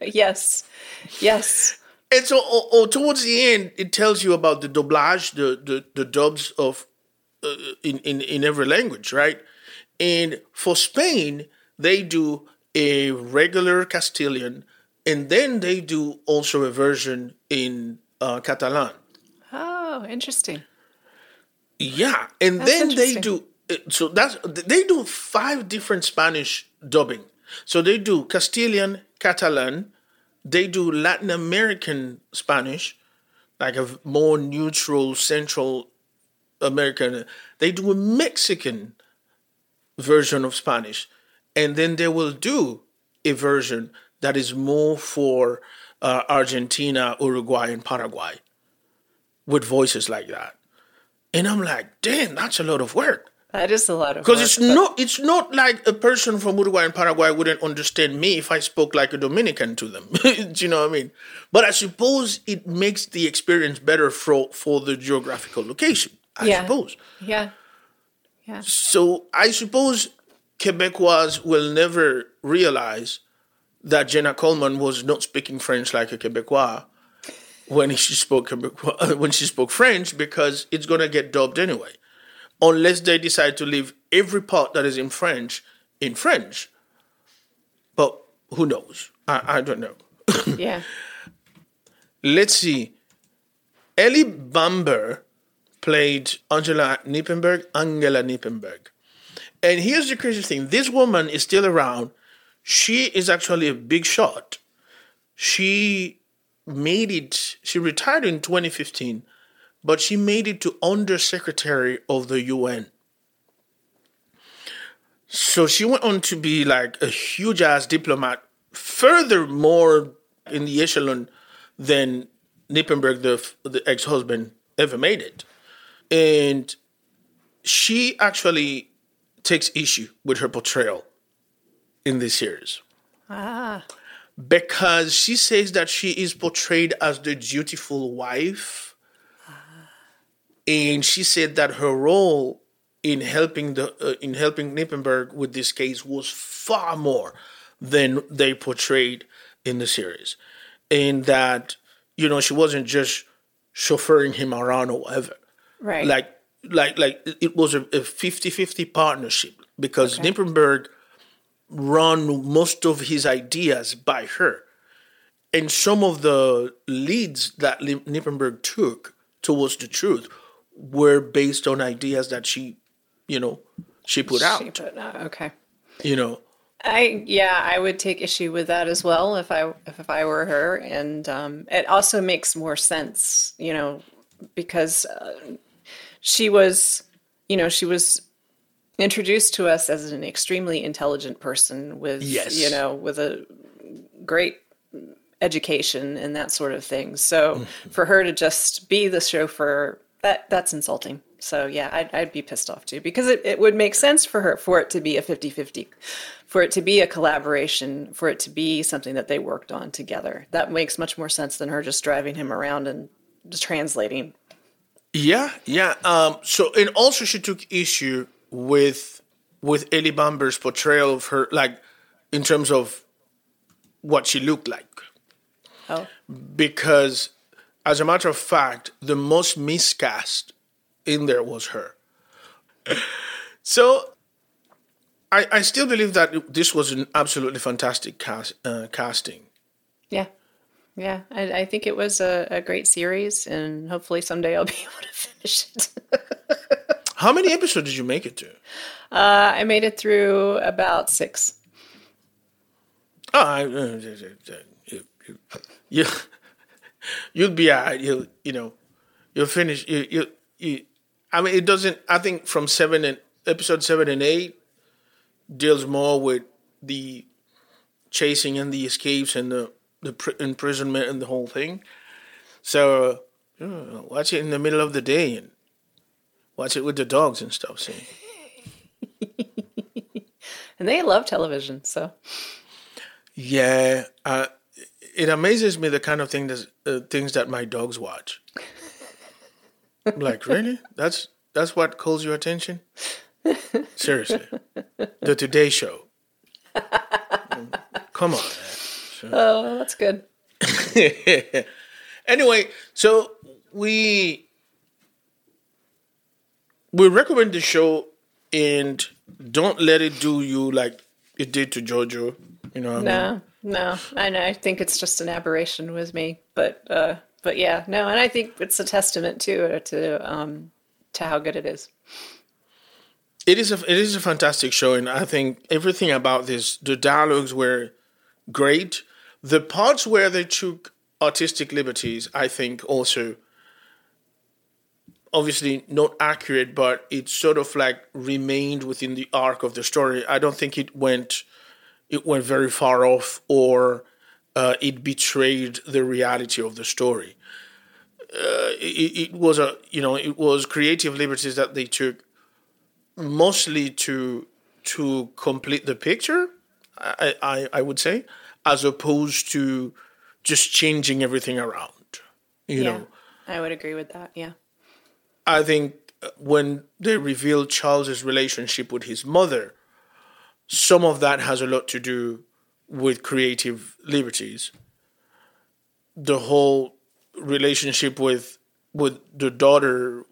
yes. Yes. And so, or, or towards the end, it tells you about the doublage, the, the, the dubs of... Uh, in, in, in every language, right? And for Spain, they do a regular Castilian, and then they do also a version in uh, Catalan. Oh, interesting. Yeah, and that's then they do so that's they do five different Spanish dubbing. So they do Castilian, Catalan, they do Latin American Spanish, like a more neutral Central American. They do a Mexican version of Spanish, and then they will do a version that is more for uh, Argentina, Uruguay, and Paraguay with voices like that. And I'm like, damn, that's a lot of work. That is a lot of work. Because it's but... not it's not like a person from Uruguay and Paraguay wouldn't understand me if I spoke like a Dominican to them. Do you know what I mean? But I suppose it makes the experience better for, for the geographical location, I yeah. suppose. Yeah. Yeah. So I suppose Quebecois will never realize that Jenna Coleman was not speaking French like a Quebecois when she spoke Quebecois, when she spoke French, because it's going to get dubbed anyway, unless they decide to leave every part that is in French in French. But who knows? I, I don't know. yeah. Let's see. Ellie Bamber played Angela Knippenberg, Angela Knippenberg. And here's the crazy thing. This woman is still around. She is actually a big shot. She made it, she retired in twenty fifteen, but she made it to Undersecretary of the U N. So she went on to be like a huge-ass diplomat, furthermore in the echelon than Knippenberg, the, the ex-husband, ever made it. And she actually takes issue with her portrayal in this series. Ah. Because she says that she is portrayed as the dutiful wife. Ah. And she said that her role in helping the uh, in helping Knippenberg with this case was far more than they portrayed in the series. And that, you know, she wasn't just chauffeuring him around or whatever. Right. Like, like, like it was a, a fifty-fifty partnership, because okay. Knippenberg ran most of his ideas by her. And some of the leads that Knippenberg took towards the truth were based on ideas that she, you know, she put she out. Put out. Okay. You know. I yeah, I would take issue with that as well if I if I were her. And um, it also makes more sense, you know, because... Uh, She was, you know, she was introduced to us as an extremely intelligent person with, yes. you know, with a great education and that sort of thing. So for her to just be the chauffeur, that that's insulting. So yeah, I'd, I'd be pissed off too, because it, it would make sense for her, for it to be a fifty-fifty, for it to be a collaboration, for it to be something that they worked on together. That makes much more sense than her just driving him around and just translating. Yeah, yeah. Um, so and also she took issue with with Ellie Bamber's portrayal of her, like in terms of what she looked like. Oh. Because as a matter of fact, the most miscast in there was her. So I, I still believe that this was an absolutely fantastic cast, uh, casting. Yeah. Yeah. I, I think it was a, a great series, and hopefully someday I'll be able to finish it. How many episodes did you make it to? Uh, I made it through about six. Oh, I, uh, you, you, you'll be, uh, you, you know, you'll finish, you, you, you I mean, it doesn't. I think from seven and episode seven and eight deals more with the chasing and the escapes and the the pr- imprisonment and the whole thing. So you know, watch it in the middle of the day and watch it with the dogs and stuff. See, and they love television. So yeah, uh, it amazes me the kind of thing that uh, things that my dogs watch. I'm like, really? That's that's what calls your attention? Seriously. The Today Show. Come on. So. Oh, that's good. Anyway, so we we recommend the show, and don't let it do you like it did to JoJo. You know what no, I mean? No, I know. I think it's just an aberration with me, but... Uh... But yeah, no, and I think it's a testament to to um, to how good it is. It is a it is a fantastic show, and I think everything about this, the dialogues were great. The parts where they took artistic liberties, I think, also obviously not accurate, but it sort of like remained within the arc of the story. I don't think it went it went very far off, or Uh, it betrayed the reality of the story. Uh, it, it was a, you know, it was creative liberties that they took, mostly to to complete the picture. I, I, I would say, as opposed to just changing everything around. You yeah, know, I would agree with that. Yeah, I think when they revealed Charles's relationship with his mother, some of that has a lot to do with creative liberties. The whole relationship with with the daughter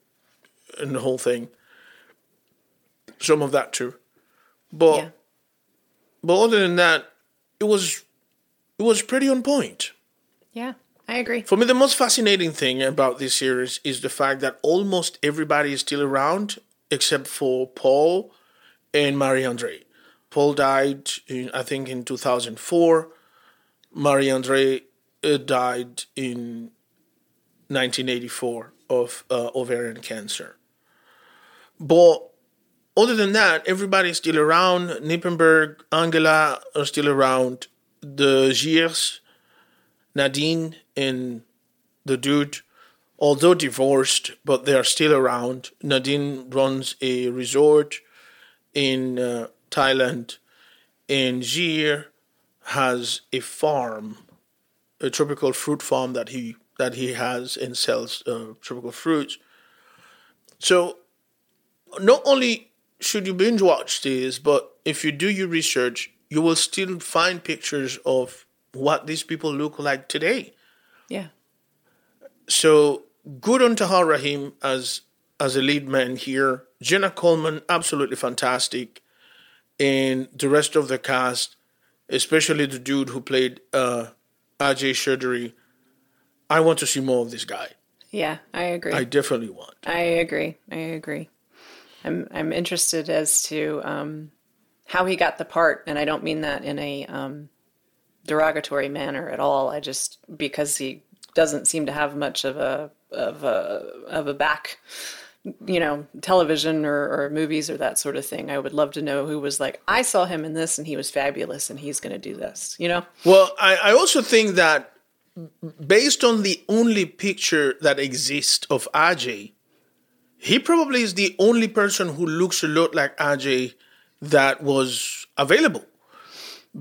and the whole thing, some of that too, but yeah. But other than that, it was it was pretty on point. Yeah, I agree. For me, the most fascinating thing about this series is the fact that almost everybody is still around except for Paul and Marie-Andrée. Paul died, in, I think, in two thousand four. Marie-Andrée uh, died in nineteen eighty-four of uh, ovarian cancer. But other than that, everybody's still around. Knippenberg, Angela are still around. The Giers, Nadine, and the dude, although divorced, but they are still around. Nadine runs a resort in... Uh, Thailand, and Gier has a farm, a tropical fruit farm that he that he has and sells uh, tropical fruits. So, not only should you binge watch this, but if you do your research, you will still find pictures of what these people look like today. Yeah. So good on Tahar Rahim as as a lead man here. Jenna Coleman, absolutely fantastic. And the rest of the cast, especially the dude who played uh, Ajay Chaudhury, I want to see more of this guy. Yeah, I agree. I definitely want. I agree. I agree. I'm I'm interested as to um, how he got the part, and I don't mean that in a um, derogatory manner at all. I just because he doesn't seem to have much of a of a of a back. You know, television or, or movies or that sort of thing. I would love to know who was like, I saw him in this and he was fabulous and he's going to do this, you know? Well, I, I also think that based on the only picture that exists of Ajay, he probably is the only person who looks a lot like Ajay that was available.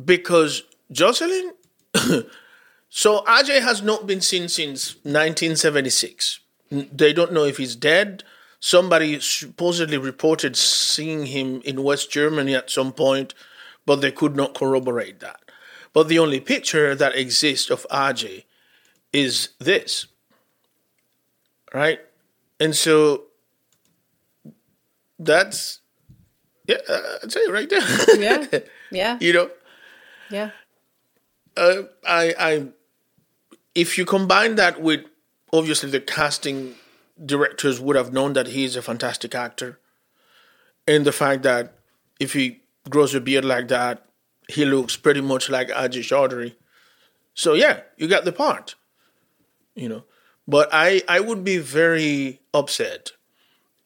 Because Jocelyn... So Ajay has not been seen since nineteen seventy-six. They don't know if he's dead. Somebody supposedly reported seeing him in West Germany at some point, but they could not corroborate that. But the only picture that exists of Ajay is this, right? And so that's, yeah, that's it right there. Yeah, yeah. You know? Yeah. Uh, I, I, if you combine that with, obviously the casting directors would have known that he is a fantastic actor, and the fact that if he grows a beard like that, he looks pretty much like Ajay Chaudhury. So yeah, you got the part, you know. But I, I would be very upset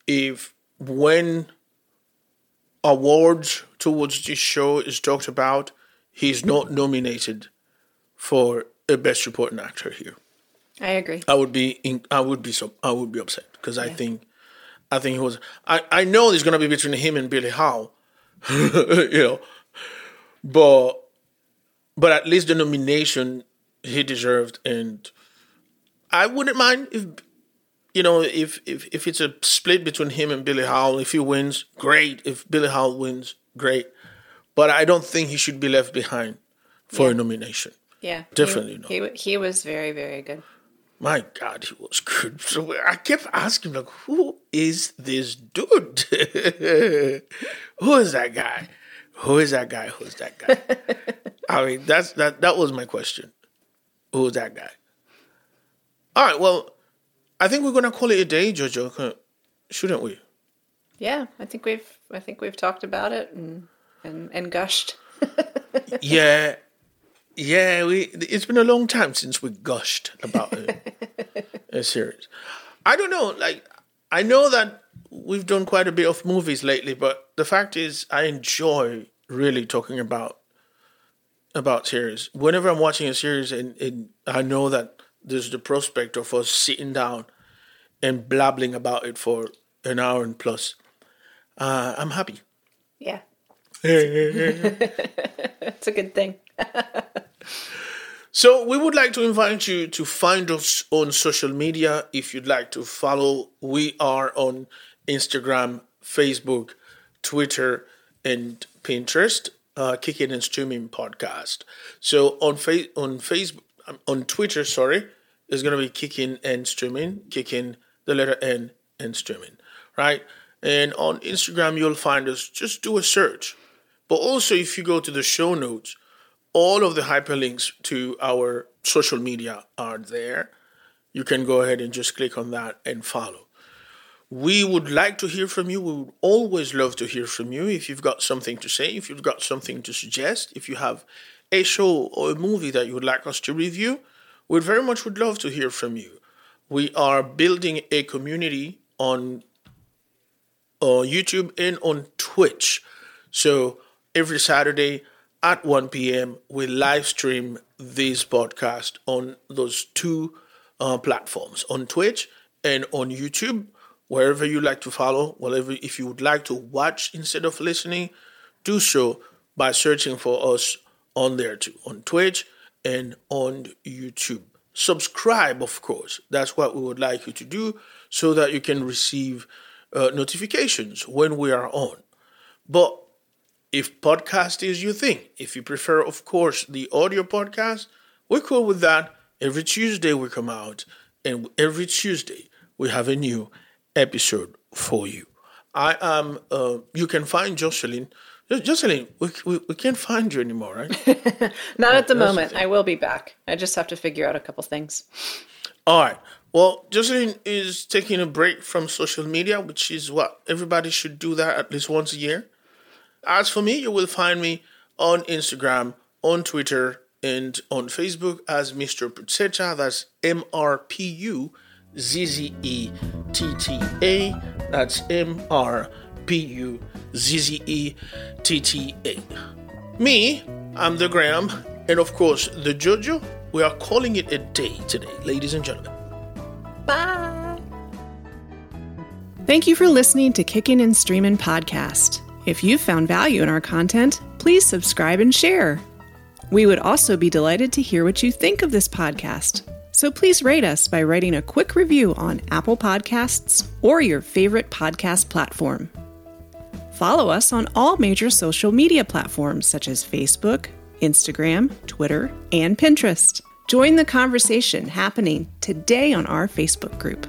if when awards towards this show is talked about, he's not nominated for a Best Supporting Actor here. I agree. I would be in, I would be so I would be upset because yeah. I think I think he was I, I know it's gonna be between him and Billy Howle. You know. But but at least the nomination he deserved, and I wouldn't mind if you know if, if, if it's a split between him and Billy Howle. If he wins, great. If Billy Howle wins, great. But I don't think he should be left behind for yeah. a nomination. Yeah. Definitely he, not. He he was very, very good. My God, he was good. So I kept asking, like, who is this dude? Who is that guy? Who is that guy? Who's that guy? I mean, that's that. That was my question. Who's that guy? All right. Well, I think we're gonna call it a day, Jojo, shouldn't we? Yeah, I think we've I think we've talked about it and and, and gushed. yeah. Yeah, we. It's been a long time since we gushed about a, a series. I don't know. Like, I know that we've done quite a bit of movies lately, but the fact is, I enjoy really talking about about series. Whenever I'm watching a series, and, and I know that there's the prospect of us sitting down and blabbling about it for an hour and plus, uh, I'm happy. Yeah. It's a good thing. So we would like to invite you to find us on social media if you'd like to follow. We are on Instagram, Facebook, Twitter, and Pinterest. Uh, Kicking and Streaming Podcast. So on fa- on Facebook, on Twitter, sorry, it's going to be Kicking and Streaming. Kicking the letter N and Streaming, right? And on Instagram, you'll find us. Just do a search. But also, if you go to the show notes, all of the hyperlinks to our social media are there. You can go ahead and just click on that and follow. We would like to hear from you. We would always love to hear from you. If you've got something to say, if you've got something to suggest, if you have a show or a movie that you would like us to review, we very much would love to hear from you. We are building a community on uh, YouTube and on Twitch. So every Saturday, at one p.m., we live stream this podcast on those two uh, platforms, on Twitch and on YouTube, wherever you like to follow, whatever. If you would like to watch instead of listening, do so by searching for us on there too, on Twitch and on YouTube. Subscribe, of course. That's what we would like you to do so that you can receive uh, notifications when we are on. But if podcast is your thing, if you prefer, of course, the audio podcast, we're cool with that. Every Tuesday we come out, and every Tuesday we have a new episode for you. I am. Uh, you can find Jocelyn. Jocelyn, we, we we can't find you anymore, right? Not at the moment. I will be back. I just have to figure out a couple things. All right. Well, Jocelyn is taking a break from social media, which is what everybody should do that at least once a year. As for me, you will find me on Instagram, on Twitter, and on Facebook as Mister Putzeta. That's M R P U Z Z E T T A. That's M R P U Z Z E T T A. Me, I'm the Graham, and of course, the Jojo. We are calling it a day today, ladies and gentlemen. Bye. Thank you for listening to Kicking and Streaming Podcast. If you've found value in our content, please subscribe and share. We would also be delighted to hear what you think of this podcast. So please rate us by writing a quick review on Apple Podcasts or your favorite podcast platform. Follow us on all major social media platforms such as Facebook, Instagram, Twitter, and Pinterest. Join the conversation happening today on our Facebook group.